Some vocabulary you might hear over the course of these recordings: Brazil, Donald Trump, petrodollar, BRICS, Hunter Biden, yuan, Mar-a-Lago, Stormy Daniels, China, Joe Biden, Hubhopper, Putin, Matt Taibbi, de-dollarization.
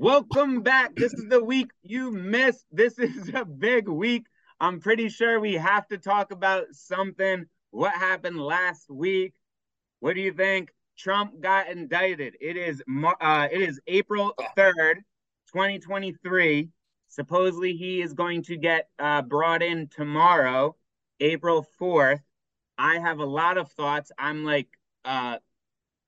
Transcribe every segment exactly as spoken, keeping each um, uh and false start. Welcome back. This is the week you missed. This is a big week. I'm pretty sure we have to talk about something. What happened last week? What do you think? Trump got indicted. It is uh, it is April third, twenty twenty-three. Supposedly he is going to get uh, brought in tomorrow, April fourth. I have a lot of thoughts. I'm like, uh,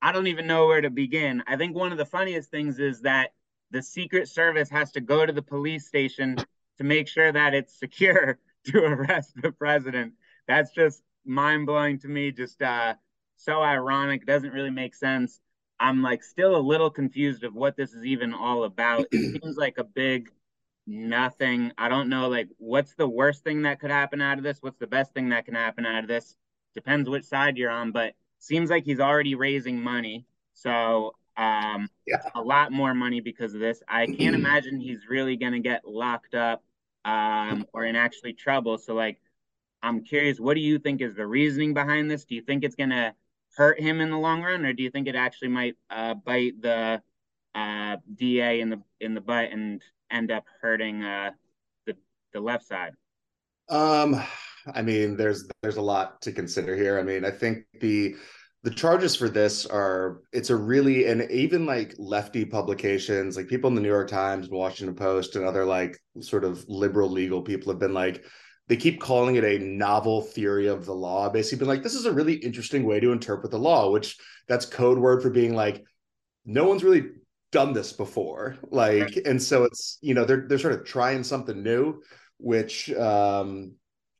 I don't even know where to begin. I think one of the funniest things is that the Secret Service has to go to the police station to make sure that it's secure to arrest the president. That's just mind-blowing to me. Just uh, so ironic. Doesn't really make sense. I'm like still a little confused of what this is even all about. It seems like a big nothing. I don't know, like, what's the worst thing that could happen out of this? What's the best thing that can happen out of this? Depends which side you're on, but seems like he's already raising money. So um yeah. a lot more money because of this. I can't imagine he's really going to get locked up um or in actually trouble. So like, I'm curious, what do you think is the reasoning behind this? Do you think it's going to hurt him in the long run, or do you think it actually might uh bite the uh D A in the in the butt and end up hurting uh the the left side? Um I mean, there's there's a lot to consider here. I mean, I think the The charges for this are, it's a really, and even like lefty publications, like people in the New York Times and Washington Post and other like sort of liberal legal people have been like, they keep calling it a novel theory of the law, basically been like, this is a really interesting way to interpret the law, which that's code word for being like, no one's really done this before. Like, right. And so it's, you know, they're, they're sort of trying something new, which um,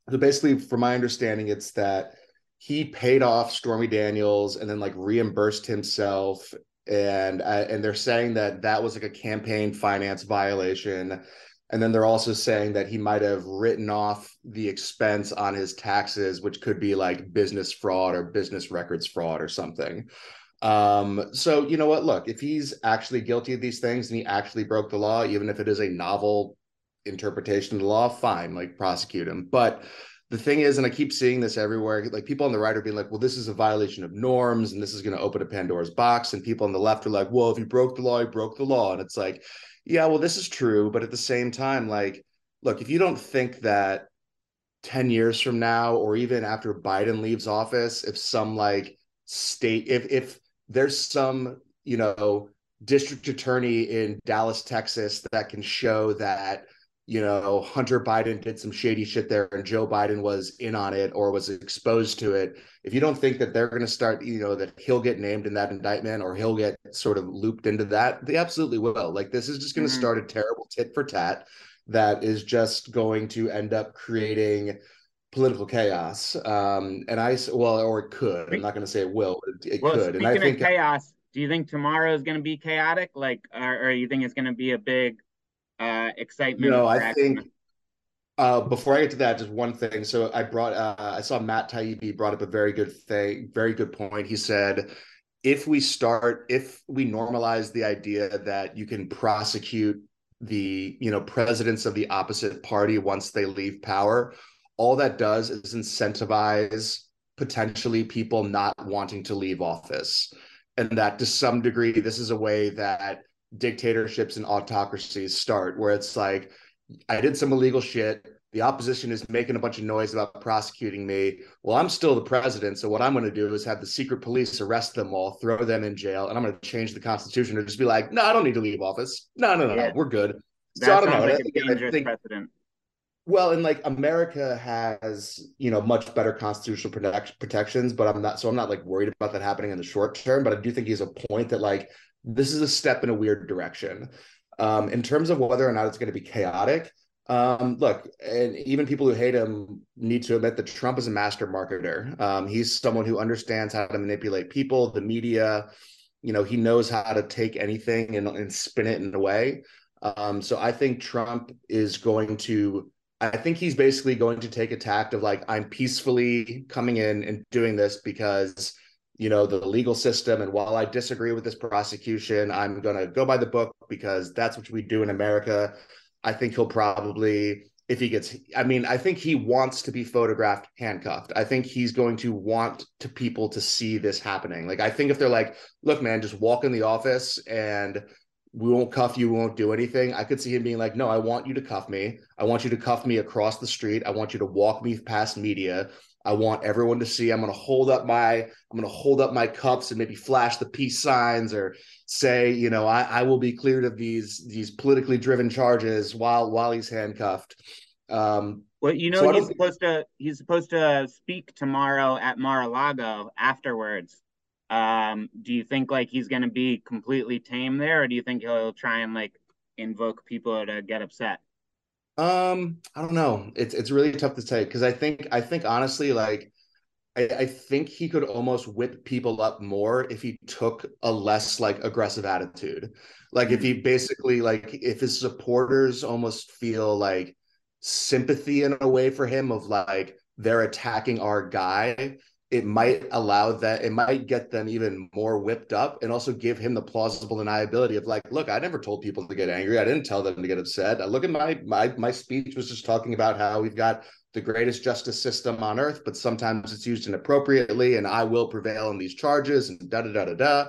so basically from my understanding, it's that he paid off Stormy Daniels and then like reimbursed himself. And uh, and they're saying that that was like a campaign finance violation. And then they're also saying that he might have written off the expense on his taxes, which could be like business fraud or business records fraud or something. Um, so, you know what, look, if he's actually guilty of these things and he actually broke the law, even if it is a novel interpretation of the law, fine, like prosecute him. But the thing is, and I keep seeing this everywhere, like people on the right are being like, well, this is a violation of norms and this is going to open a Pandora's box. And people on the left are like, well, if you broke the law, you broke the law. And it's like, yeah, well, this is true. But at the same time, like, look, if you don't think that ten years from now, or even after Biden leaves office, if some like state, if if there's some, you know, district attorney in Dallas, Texas, that can show that, you know, Hunter Biden did some shady shit there and Joe Biden was in on it or was exposed to it, if you don't think that they're going to start, you know, that he'll get named in that indictment or he'll get sort of looped into that, they absolutely will. Like, this is just going to mm-hmm. start a terrible tit for tat that is just going to end up creating political chaos. Um, and I, well, or it could. I'm not going to say it will. It well, could. And I think chaos. Do you think tomorrow is going to be chaotic? Like, or, or you think it's going to be a big Uh, excitement? No, I think uh, before I get to that, just one thing. So I brought, uh, I saw Matt Taibbi brought up a very good thing, very good point. He said, if we start, if we normalize the idea that you can prosecute the, you know, presidents of the opposite party once they leave power, all that does is incentivize potentially people not wanting to leave office. And that to some degree, this is a way that dictatorships and autocracies start, where it's like, I did some illegal shit, the opposition is making a bunch of noise about prosecuting me, well, I'm still the president, so what I'm going to do is have the secret police arrest them all, throw them in jail, and I'm going to change the constitution to just be like, no, I don't need to leave office, no no no, yeah. no we're good. That so I don't know, like I, a I think, precedent. Well, and like America has, you know, much better constitutional protect, protections, but I'm not so I'm not like worried about that happening in the short term, but I do think he has a point that like this is a step in a weird direction. Um, in terms of whether or not it's going to be chaotic, um, look, and even people who hate him need to admit that Trump is a master marketer. Um, he's someone who understands how to manipulate people, the media. You know, he knows how to take anything and, and spin it in a way. Um, so I think Trump is going to, I think he's basically going to take a tact of like, I'm peacefully coming in and doing this because, you know, the legal system, and while I disagree with this prosecution, I'm going to go by the book because that's what we do in America. I think he'll probably, if he gets, I mean, I think he wants to be photographed handcuffed. I think he's going to want to people to see this happening. Like, I think if they're like, look, man, just walk in the office and we won't cuff you, we won't do anything. I could see him being like, no, I want you to cuff me. I want you to cuff me across the street. I want you to walk me past media. I want everyone to see. I'm going to hold up my, I'm going to hold up my cups and maybe flash the peace signs or say, you know, I, I will be cleared of these, these politically driven charges while, while he's handcuffed. Um, well, you know, so he's supposed to, he's supposed to speak tomorrow at Mar-a-Lago afterwards. Um, do you think like he's going to be completely tame there, or do you think he'll try and like invoke people to get upset? Um, I don't know. It's it's really tough to say because I think I think honestly, like I, I think he could almost whip people up more if he took a less like aggressive attitude. Like if he basically like if his supporters almost feel like sympathy in a way for him of like they're attacking our guy, it might allow that, it might get them even more whipped up and also give him the plausible deniability of like, look, I never told people to get angry. I didn't tell them to get upset. I look at my, my, my speech was just talking about how we've got the greatest justice system on earth, but sometimes it's used inappropriately and I will prevail on these charges and da, da, da, da, da.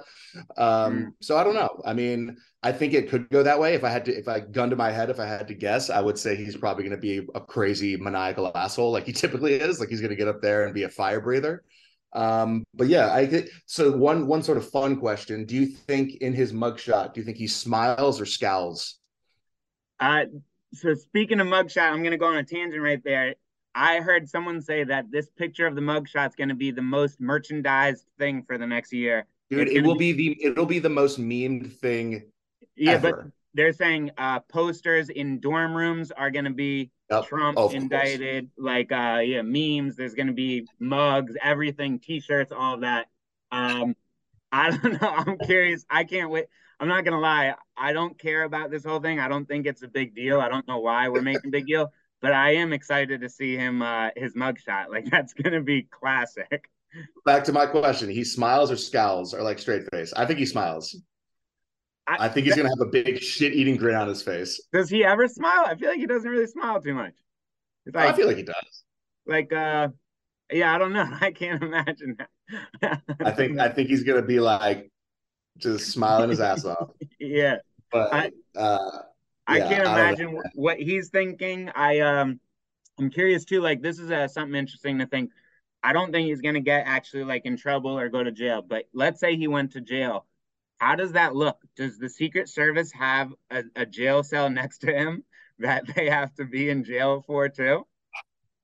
Um, mm. So I don't know. I mean, I think it could go that way. If I had to, if I gunned to my head, if I had to guess, I would say he's probably going to be a crazy maniacal asshole. Like he typically is. Like he's going to get up there and be a fire breather. Um, but yeah, I so one, one sort of fun question. Do you think in his mugshot, do you think he smiles or scowls? Uh, so speaking of mugshot, I'm going to go on a tangent right there. I heard someone say that this picture of the mugshot is going to be the most merchandised thing for the next year. Dude, it will be, be the, it'll be the most memed thing. Yeah, ever. But they're saying uh, posters in dorm rooms are going to be yep. Trump oh, indicted, course. Like uh, yeah, memes. There's going to be mugs, everything, T-shirts, all that. Um, I don't know. I'm curious. I can't wait. I'm not going to lie. I don't care about this whole thing. I don't think it's a big deal. I don't know why we're making a big deal, but I am excited to see him, uh, his mugshot. Like that's going to be classic. Back to my question. He smiles or scowls or like straight face? I think he smiles. I, I think he's going to have a big shit-eating grin on his face. Does he ever smile? I feel like he doesn't really smile too much. Like, I feel like he does. Like, uh, yeah, I don't know. I can't imagine that. I think I think he's going to be like just smiling his ass off. Yeah. But I, uh, I yeah, can't imagine I what he's thinking. I, um, I'm curious, too. Like, this is uh, something interesting to think. I don't think he's going to get actually, like, in trouble or go to jail. But let's say he went to jail. How does that look? Does the Secret Service have a, a jail cell next to him that they have to be in jail for too?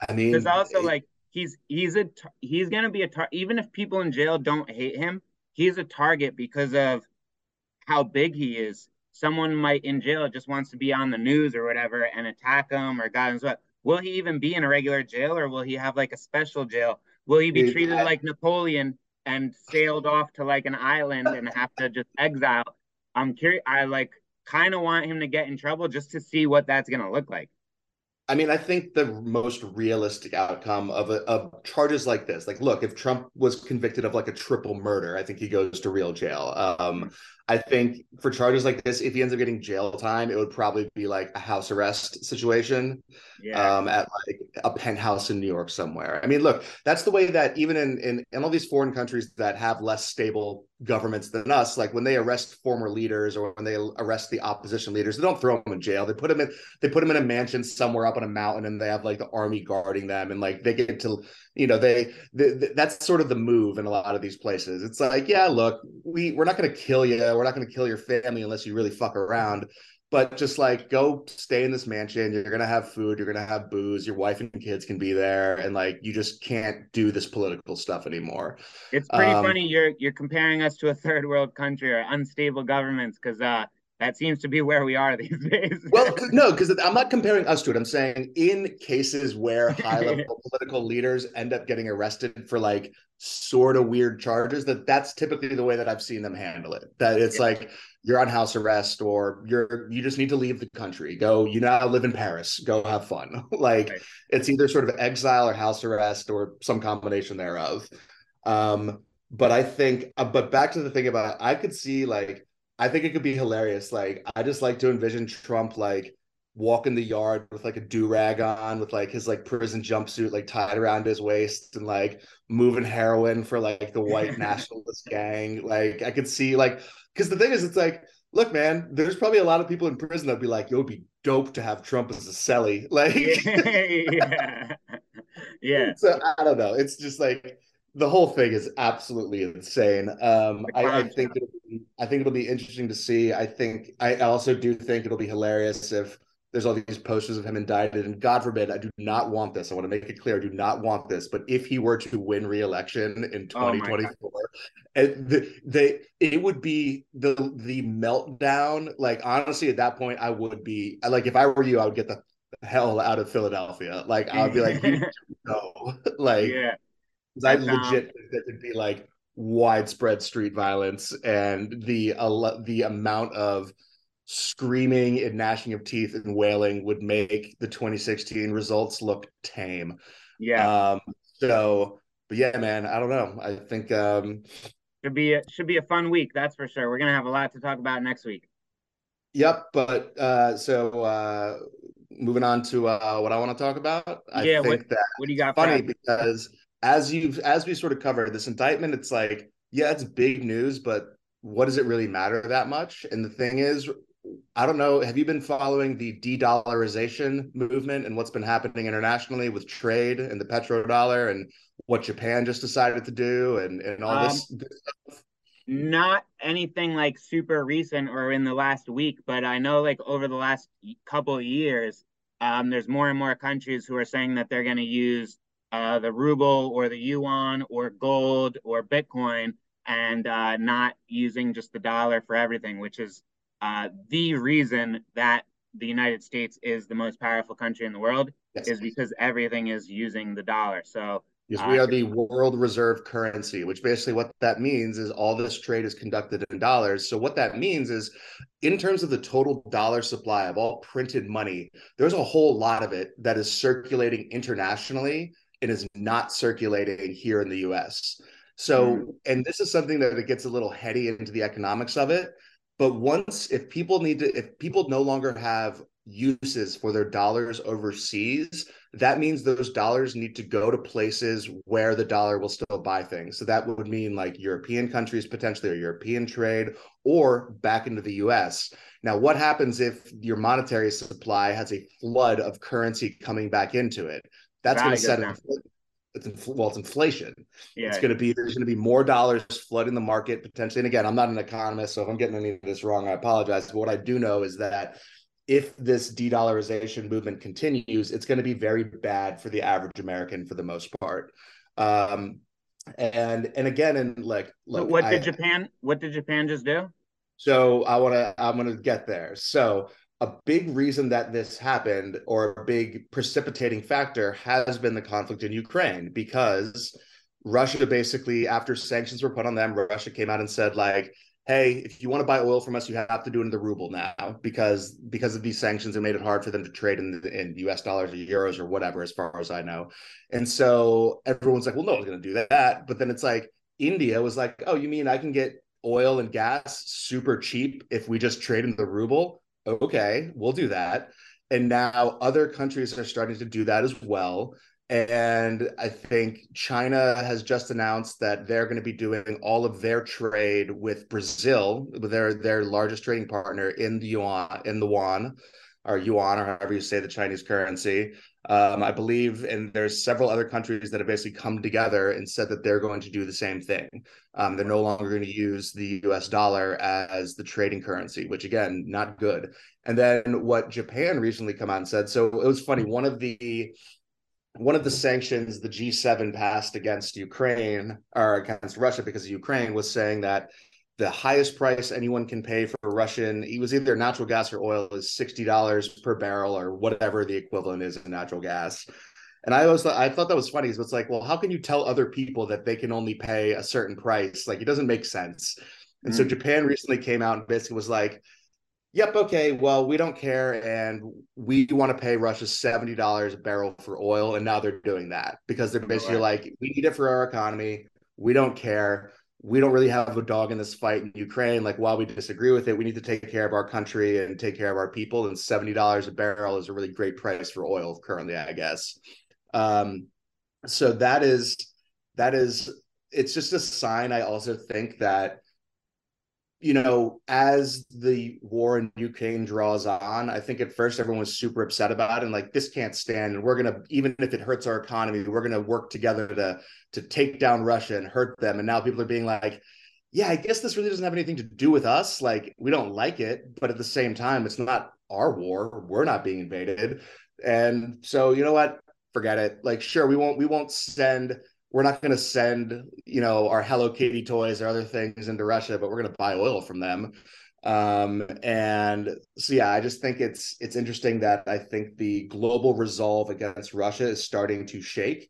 I mean, there's also it, like he's he's a he's gonna be a tar even if people in jail don't hate him, he's a target because of how big he is. Someone might in jail just wants to be on the news or whatever and attack him or God knows what. Will he even be in a regular jail or will he have like a special jail? Will he be dude, treated I, like Napoleon? And sailed off to like an island and have to just exile. I'm curious. I like kind of want him to get in trouble just to see what that's going to look like. I mean, I think the most realistic outcome of a, of charges like this, like, look, if Trump was convicted of like a triple murder, I think he goes to real jail. Um, I think for charges like this, if he ends up getting jail time, it would probably be like a house arrest situation yeah. um, at like a penthouse in New York somewhere. I mean, look, that's the way that even in, in, in all these foreign countries that have less stable governments than us, like when they arrest former leaders or when they arrest the opposition leaders, they don't throw them in jail. They put them in, they put them in a mansion somewhere up on a mountain and they have like the army guarding them and like they get to, you know, they, they, they that's sort of the move in a lot of these places. It's like, yeah, look, we, we're not going to kill you. We're not going to kill your family unless you really fuck around. But just like go stay in this mansion. You're going to have food. You're going to have booze. Your wife and kids can be there. And like you just can't do this political stuff anymore. It's pretty um, funny you're you're comparing us to a third world country or unstable governments because uh, that seems to be where we are these days. Well, no, because I'm not comparing us to it. I'm saying in cases where high level political leaders end up getting arrested for like sort of weird charges, that that's typically the way that I've seen them handle it. That it's yeah. like you're on house arrest or you're you just need to leave the country. Go, you now live in Paris. Go have fun. Like right. It's either sort of exile or house arrest or some combination thereof. Um, but I think, uh, but back to the thing about it, I could see like, I think it could be hilarious. Like, I just like to envision Trump like walk in the yard with like a do-rag on with like his like prison jumpsuit like tied around his waist and like moving heroin for like the white nationalist gang. Like I could see like, because the thing is, it's like look, man, there's probably a lot of people in prison that'd be like, it would be dope to have Trump as a celly. Like, yeah. yeah. So I don't know. It's just like the whole thing is absolutely insane. Um, I, I think it'll be, I think it'll be interesting to see. I think I also do think it'll be hilarious if there's all these posters of him indicted, and God forbid, I do not want this. I want to make it clear, I do not want this. But if he were to win re-election in twenty twenty-four, oh the, the, it would be the the meltdown. Like, honestly, at that point, I would be like, if I were you, I would get the hell out of Philadelphia. Like, I'd be like, you know, like, yeah. I legit think that would be like widespread street violence, and the uh, the amount of screaming and gnashing of teeth and wailing would make the twenty sixteen results look tame. Yeah. Um, so, but yeah, man, I don't know. I think um, should be a, should be a fun week. That's for sure. We're gonna have a lot to talk about next week. Yep. But uh, so uh, moving on to uh, what I want to talk about. I yeah, think what, that what do you got? Funny that? Because as you've as we sort of covered this indictment, it's like, yeah, it's big news, but what does it really matter that much? And the thing is, I don't know, have you been following the de-dollarization movement and what's been happening internationally with trade and the petrodollar and what Japan just decided to do and, and all um, this good stuff? Not anything like super recent or in the last week, but I know like over the last couple of years, um, there's more and more countries who are saying that they're going to use uh, the ruble or the yuan or gold or Bitcoin and uh, not using just the dollar for everything, which is Uh, the reason that the United States is the most powerful country in the world yes. is because everything is using the dollar. So yes, we uh, are the world reserve currency, which basically what that means is all this trade is conducted in dollars. So what that means is, in terms of the total dollar supply of all printed money, there's a whole lot of it that is circulating internationally and is not circulating here in the U S. So, mm. and this is something that it gets a little heady into the economics of it. But once, if people need to, if people no longer have uses for their dollars overseas, that means those dollars need to go to places where the dollar will still buy things. So that would mean like European countries, potentially, or European trade, or back into the U S. Now, what happens if your monetary supply has a flood of currency coming back into it? That's going to set it. It's infl- well, it's inflation. Yeah, it's going to be there's going to be more dollars flooding the market potentially. And again, I'm not an economist, so if I'm getting any of this wrong, I apologize. But what I do know is that if this de-dollarization movement continues, it's going to be very bad for the average American for the most part. Um, and and again, and like, look, so what did I, Japan? What did Japan just do? So I want to. I'm going to get there. So. A big reason that this happened, or a big precipitating factor, has been the conflict in Ukraine, because Russia basically, after sanctions were put on them, Russia came out and said, like, hey, if you want to buy oil from us, you have to do it in the ruble now, because because of these sanctions, it made it hard for them to trade in, in U S dollars or euros or whatever, as far as I know. And so everyone's like, well, no one's going to do that. But then it's like, India was like, oh, you mean I can get oil and gas super cheap if we just trade in the ruble? Okay, we'll do that. And now other countries are starting to do that as well. And I think China has just announced that they're going to be doing all of their trade with Brazil, with their their largest trading partner, in the yuan, in the yuan, or yuan, or however you say the Chinese currency. Um, I believe, and there's several other countries that have basically come together and said that they're going to do the same thing. Um, they're no longer going to use the U S dollar as the trading currency, which, again, not good. And then what Japan recently come out and said, so it was funny, one of the one of the sanctions the G seven passed against Ukraine, or against Russia because of Ukraine, was saying that the highest price anyone can pay for Russian, it was either natural gas or oil, is sixty dollars per barrel, or whatever the equivalent is in natural gas. And I always thought, I thought that was funny, because it's like, well, how can you tell other people that they can only pay a certain price? Like, it doesn't make sense. And mm-hmm. so Japan recently came out and basically was like, yep, okay, well, we don't care, and we want to pay Russia seventy dollars a barrel for oil. And now they're doing that because they're basically oh, right. like, we need it for our economy. We don't care. We don't really have a dog in this fight in Ukraine. Like, while we disagree with it, we need to take care of our country and take care of our people. And seventy dollars a barrel is a really great price for oil currently, I guess. Um, so that is, that is, it's just a sign, I also think, that you know, as the war in Ukraine draws on, I think at first everyone was super upset about it and like, this can't stand. And we're going to, even if it hurts our economy, we're going to work together to, to take down Russia and hurt them. And now people are being like, yeah, I guess this really doesn't have anything to do with us. Like, we don't like it, but at the same time, it's not our war. We're not being invaded. And so, you know what? Forget it. Like, sure, we won't, we won't send, we're not going to send, you know, our Hello Kitty toys or other things into Russia, but we're going to buy oil from them. Um, and so, yeah, I just think it's, it's interesting that I think the global resolve against Russia is starting to shake.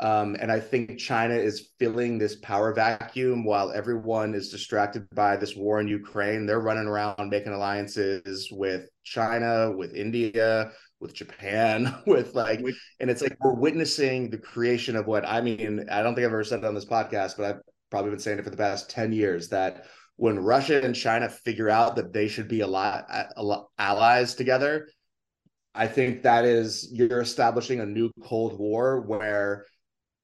Um, and I think China is filling this power vacuum while everyone is distracted by this war in Ukraine. They're running around making alliances with China, with India, with Japan, with like, and it's like we're witnessing the creation of what, I mean, I don't think I've ever said it on this podcast, but I've probably been saying it for the past ten years, that when Russia and China figure out that they should be ally, allies together, I think that is, you're establishing a new Cold War where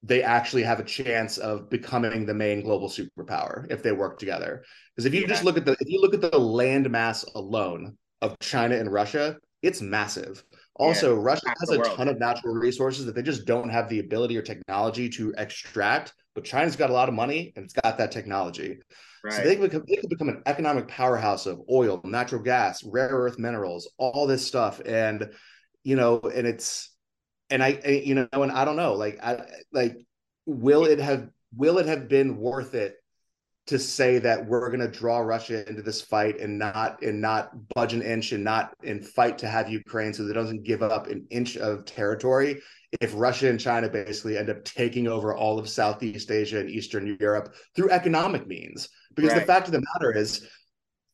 they actually have a chance of becoming the main global superpower if they work together. Because if you yeah. just look at the, if you look at the land mass alone of China and Russia, it's massive. Also, yeah, Russia has a ton of natural resources that they just don't have the ability or technology to extract, but China's got a lot of money and it's got that technology. Right. So they could become, they could become an economic powerhouse of oil, natural gas, rare earth minerals, all this stuff. And, you know, and it's, and I, you know, and I don't know, like, I, like, will it have, will it have been worth it to say that we're going to draw Russia into this fight and not and not budge an inch and not and fight to have Ukraine so that it doesn't give up an inch of territory if Russia and China basically end up taking over all of Southeast Asia and Eastern Europe through economic means? Because right. the fact of the matter is,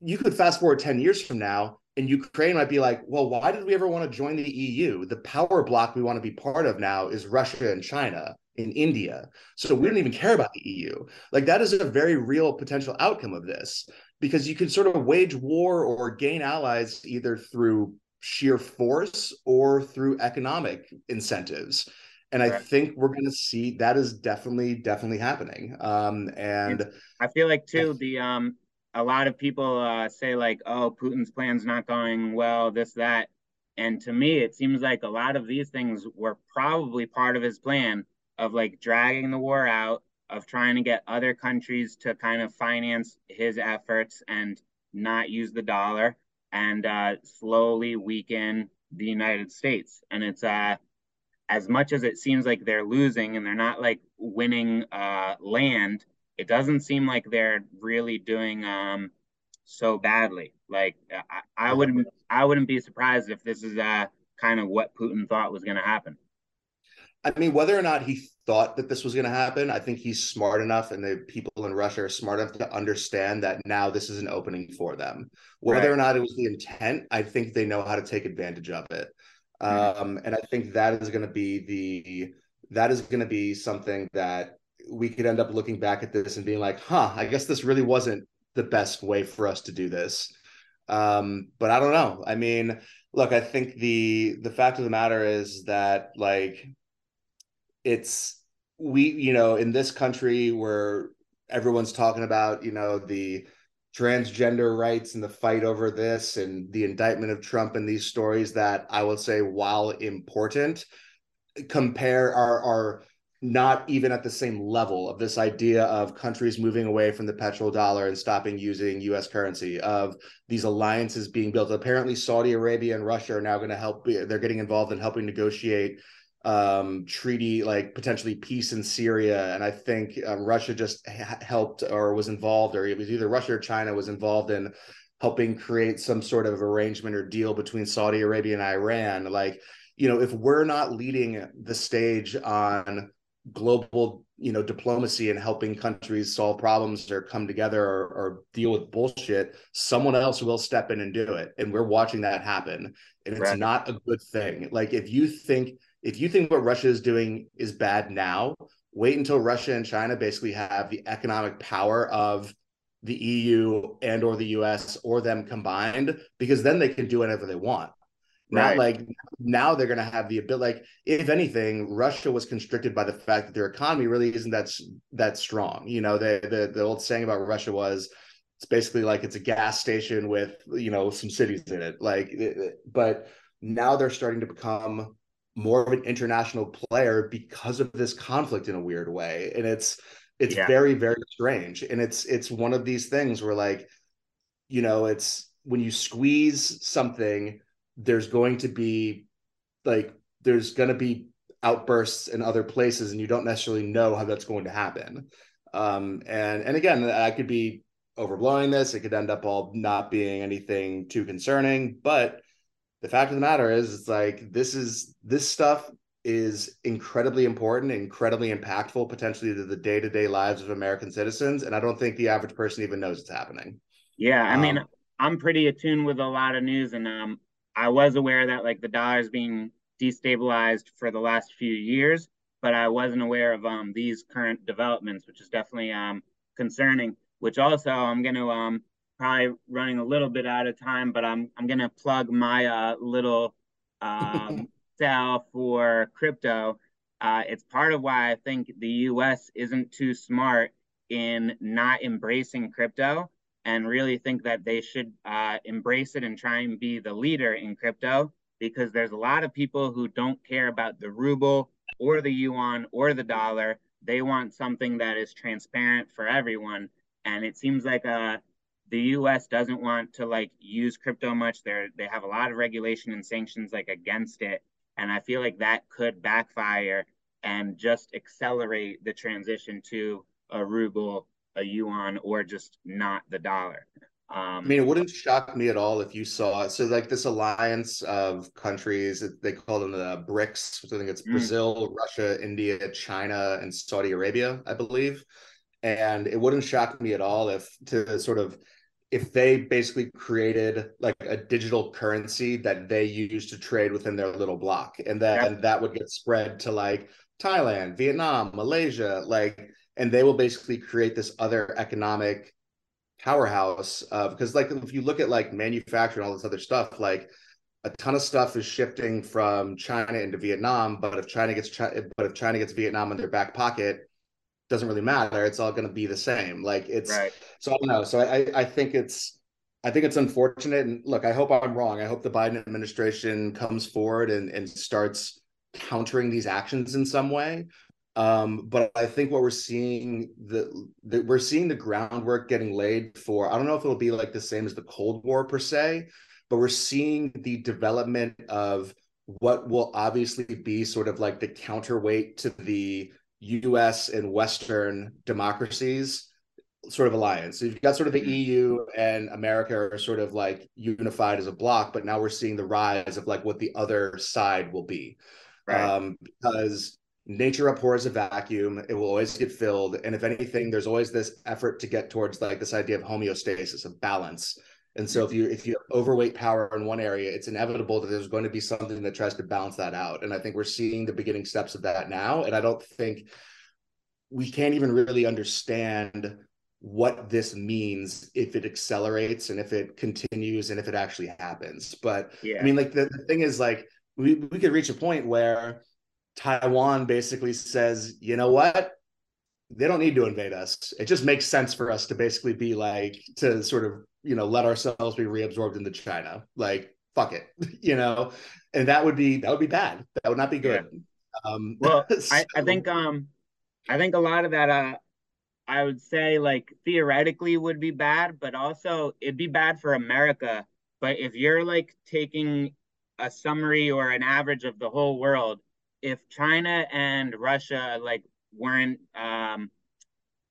you could fast forward ten years from now and Ukraine might be like, well, why did we ever want to join the E U? The power block we want to be part of now is Russia and China in India. So we don't even care about the E U. Like, that is a very real potential outcome of this, because you can sort of wage war or gain allies either through sheer force or through economic incentives. And right. I think we're going to see that is definitely, definitely happening. Um, and I feel like too, the um, a lot of people uh, say like, oh, Putin's plan's not going well, this, that. And to me, it seems like a lot of these things were probably part of his plan of like dragging the war out, of trying to get other countries to kind of finance his efforts and not use the dollar, and uh, slowly weaken the United States. And it's uh, as much as it seems like they're losing and they're not like winning uh, land, it doesn't seem like they're really doing um, so badly. Like I, I wouldn't, I wouldn't be surprised if this is uh, kind of what Putin thought was going to happen. I mean, whether or not he thought that this was going to happen, I think he's smart enough, and the people in Russia are smart enough to understand that now this is an opening for them. Whether right. or not it was the intent, I think they know how to take advantage of it. Mm-hmm. Um, and I think that is going to be the that is going to be something that we could end up looking back at this and being like, huh, I guess this really wasn't the best way for us to do this. Um, but I don't know. I mean, look, I think the the fact of the matter is that, like, it's we, you know, in this country where everyone's talking about, you know, the transgender rights and the fight over this and the indictment of Trump and these stories that I would say, while important, compare are, are not even at the same level of this idea of countries moving away from the petrol dollar and stopping using U S currency, of these alliances being built. Apparently, Saudi Arabia and Russia are now going to help. They're getting involved in helping negotiate um treaty, like potentially peace in Syria, and I think uh, Russia just ha- helped or was involved, or it was either Russia or China was involved in helping create some sort of arrangement or deal between Saudi Arabia and Iran. Like, you know, if we're not leading the stage on global, you know, diplomacy and helping countries solve problems or come together or, or deal with bullshit, someone else will step in and do it, and we're watching that happen, and it's right. not a good thing. Like, if you think If you think what Russia is doing is bad now, wait until Russia and China basically have the economic power of the E U and or the U S or them combined, because then they can do whatever they want. Right. Not like now they're going to have the ability. Like, if anything, Russia was constricted by the fact that their economy really isn't that that strong. You know, the the, the old saying about Russia was, It's basically like it's a gas station with, you know, some cities in it. Like, but now they're starting to become more of an international player because of this conflict in a weird way. And it's, it's yeah. very, very strange. And it's, it's one of these things where, like, you know, it's when you squeeze something, there's going to be like, there's going to be outbursts in other places, and you don't necessarily know how that's going to happen. Um, and, and again, I could be overblowing this. It could end up all not being anything too concerning, but the fact of the matter is, it's like, this is, this stuff is incredibly important, incredibly impactful, potentially to the day-to-day lives of American citizens. And I don't think the average person even knows it's happening. Yeah. I um, mean, I'm pretty attuned with a lot of news, and um, I was aware that, like, the dollar is being destabilized for the last few years, but I wasn't aware of um, these current developments, which is definitely um, concerning, which also I'm going to, um, probably running a little bit out of time, but I'm I'm gonna plug my uh, little um, sell for crypto. Uh, it's part of why I think the U S isn't too smart in not embracing crypto, and really think that they should uh, embrace it and try and be the leader in crypto, because there's a lot of people who don't care about the ruble or the yuan or the dollar. They want something that is transparent for everyone, and it seems like a the U S doesn't want to, like, use crypto much. They're, they have a lot of regulation and sanctions, like, against it. And I feel like that could backfire and just accelerate the transition to a ruble, a yuan, or just not the dollar. Um, I mean, it wouldn't shock me at all if you saw, so like this alliance of countries, they call them the BRICS. So I think it's mm. Brazil, Russia, India, China, and Saudi Arabia, I believe. And it wouldn't shock me at all if to sort of, if they basically created like a digital currency that they use to trade within their little block, and then yeah. that would get spread to like Thailand, Vietnam, Malaysia, like, and they will basically create this other economic powerhouse of, because like, if you look at like manufacturing, all this other stuff, like a ton of stuff is shifting from China into Vietnam, but if China gets, but if China gets Vietnam in their back pocket, doesn't really matter. It's all going to be the same. Like it's, right. so I don't know. So I, I think it's, I think it's unfortunate. And look, I hope I'm wrong. I hope the Biden administration comes forward and, and starts countering these actions in some way. Um, but I think what we're seeing, the, the we're seeing the groundwork getting laid for, I don't know if it'll be like the same as the Cold War per se, but we're seeing the development of what will obviously be sort of like the counterweight to the U S and Western democracies sort of alliance. So you've got sort of the E U and America are sort of like unified as a block, but now we're seeing the rise of like what the other side will be. Right. Um, because nature abhors a vacuum, it will always get filled. And if anything, there's always this effort to get towards like this idea of homeostasis, of balance. And so if you if you overweight power in one area, it's inevitable that there's going to be something that tries to balance that out. And I think we're seeing the beginning steps of that now. And I don't think we can't even really understand what this means if it accelerates and if it continues and if it actually happens. But yeah. I mean, like the, the thing is, like we, we could reach a point where Taiwan basically says, you know what? They don't need to invade us. It just makes sense for us to basically be like, to sort of, you know, let ourselves be reabsorbed into China. Like, fuck it, you know? And that would be, that would be bad. That would not be good. Yeah. Um, well, so. I, I think, um, I think a lot of that, uh, I would say like theoretically would be bad, but also it'd be bad for America. But if you're like taking a summary or an average of the whole world, if China and Russia, like, weren't um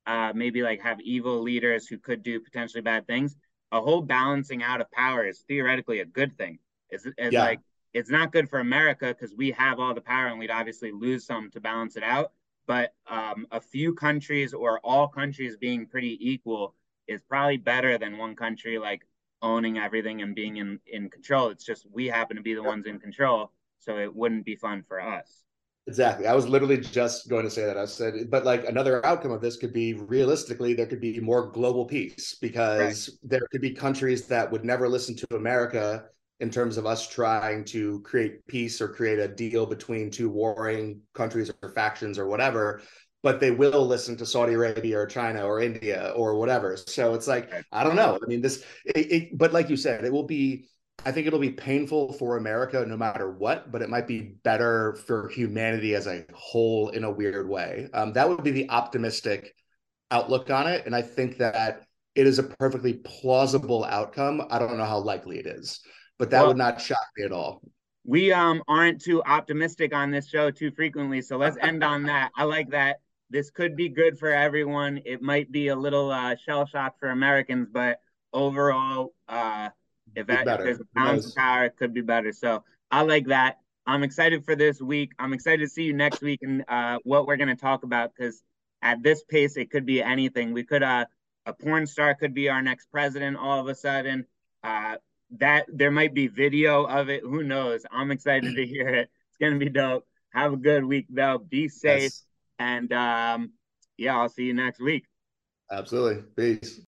uh maybe like have evil leaders who could do potentially bad things, a whole balancing out of power is theoretically a good thing. It's, it's yeah. like it's not good for America because we have all the power and we'd obviously lose some to balance it out, but um a few countries or all countries being pretty equal is probably better than one country like owning everything and being in in control. It's just we happen to be the ones in control, so it wouldn't be fun for us. Exactly. I was literally just going to say that. I said, but like another outcome of this could be realistically, there could be more global peace, because right. there could be countries that would never listen to America in terms of us trying to create peace or create a deal between two warring countries or factions or whatever. but they will listen to Saudi Arabia or China or India or whatever. So it's like, I don't know. I mean, this, it, it, but like you said, it will be, I think it'll be painful for America no matter what, but it might be better for humanity as a whole in a weird way. Um, that would be the optimistic outlook on it. And I think that it is a perfectly plausible outcome. I don't know how likely it is, but that well, would not shock me at all. We um, aren't too optimistic on this show too frequently, so let's end on that. I like that. This could be good for everyone. It might be a little uh, shell shock for Americans, but overall, uh, if, that, if there's a balance of power, it could be better. So I like that. I'm excited for this week. I'm excited to see you next week and uh, what we're going to talk about, because at this pace, it could be anything. We could, uh, a porn star could be our next president all of a sudden. Uh, that there might be video of it. Who knows? I'm excited to hear it. It's going to be dope. Have a good week, though. Be safe. Yes. And um, yeah, I'll see you next week. Absolutely. Peace.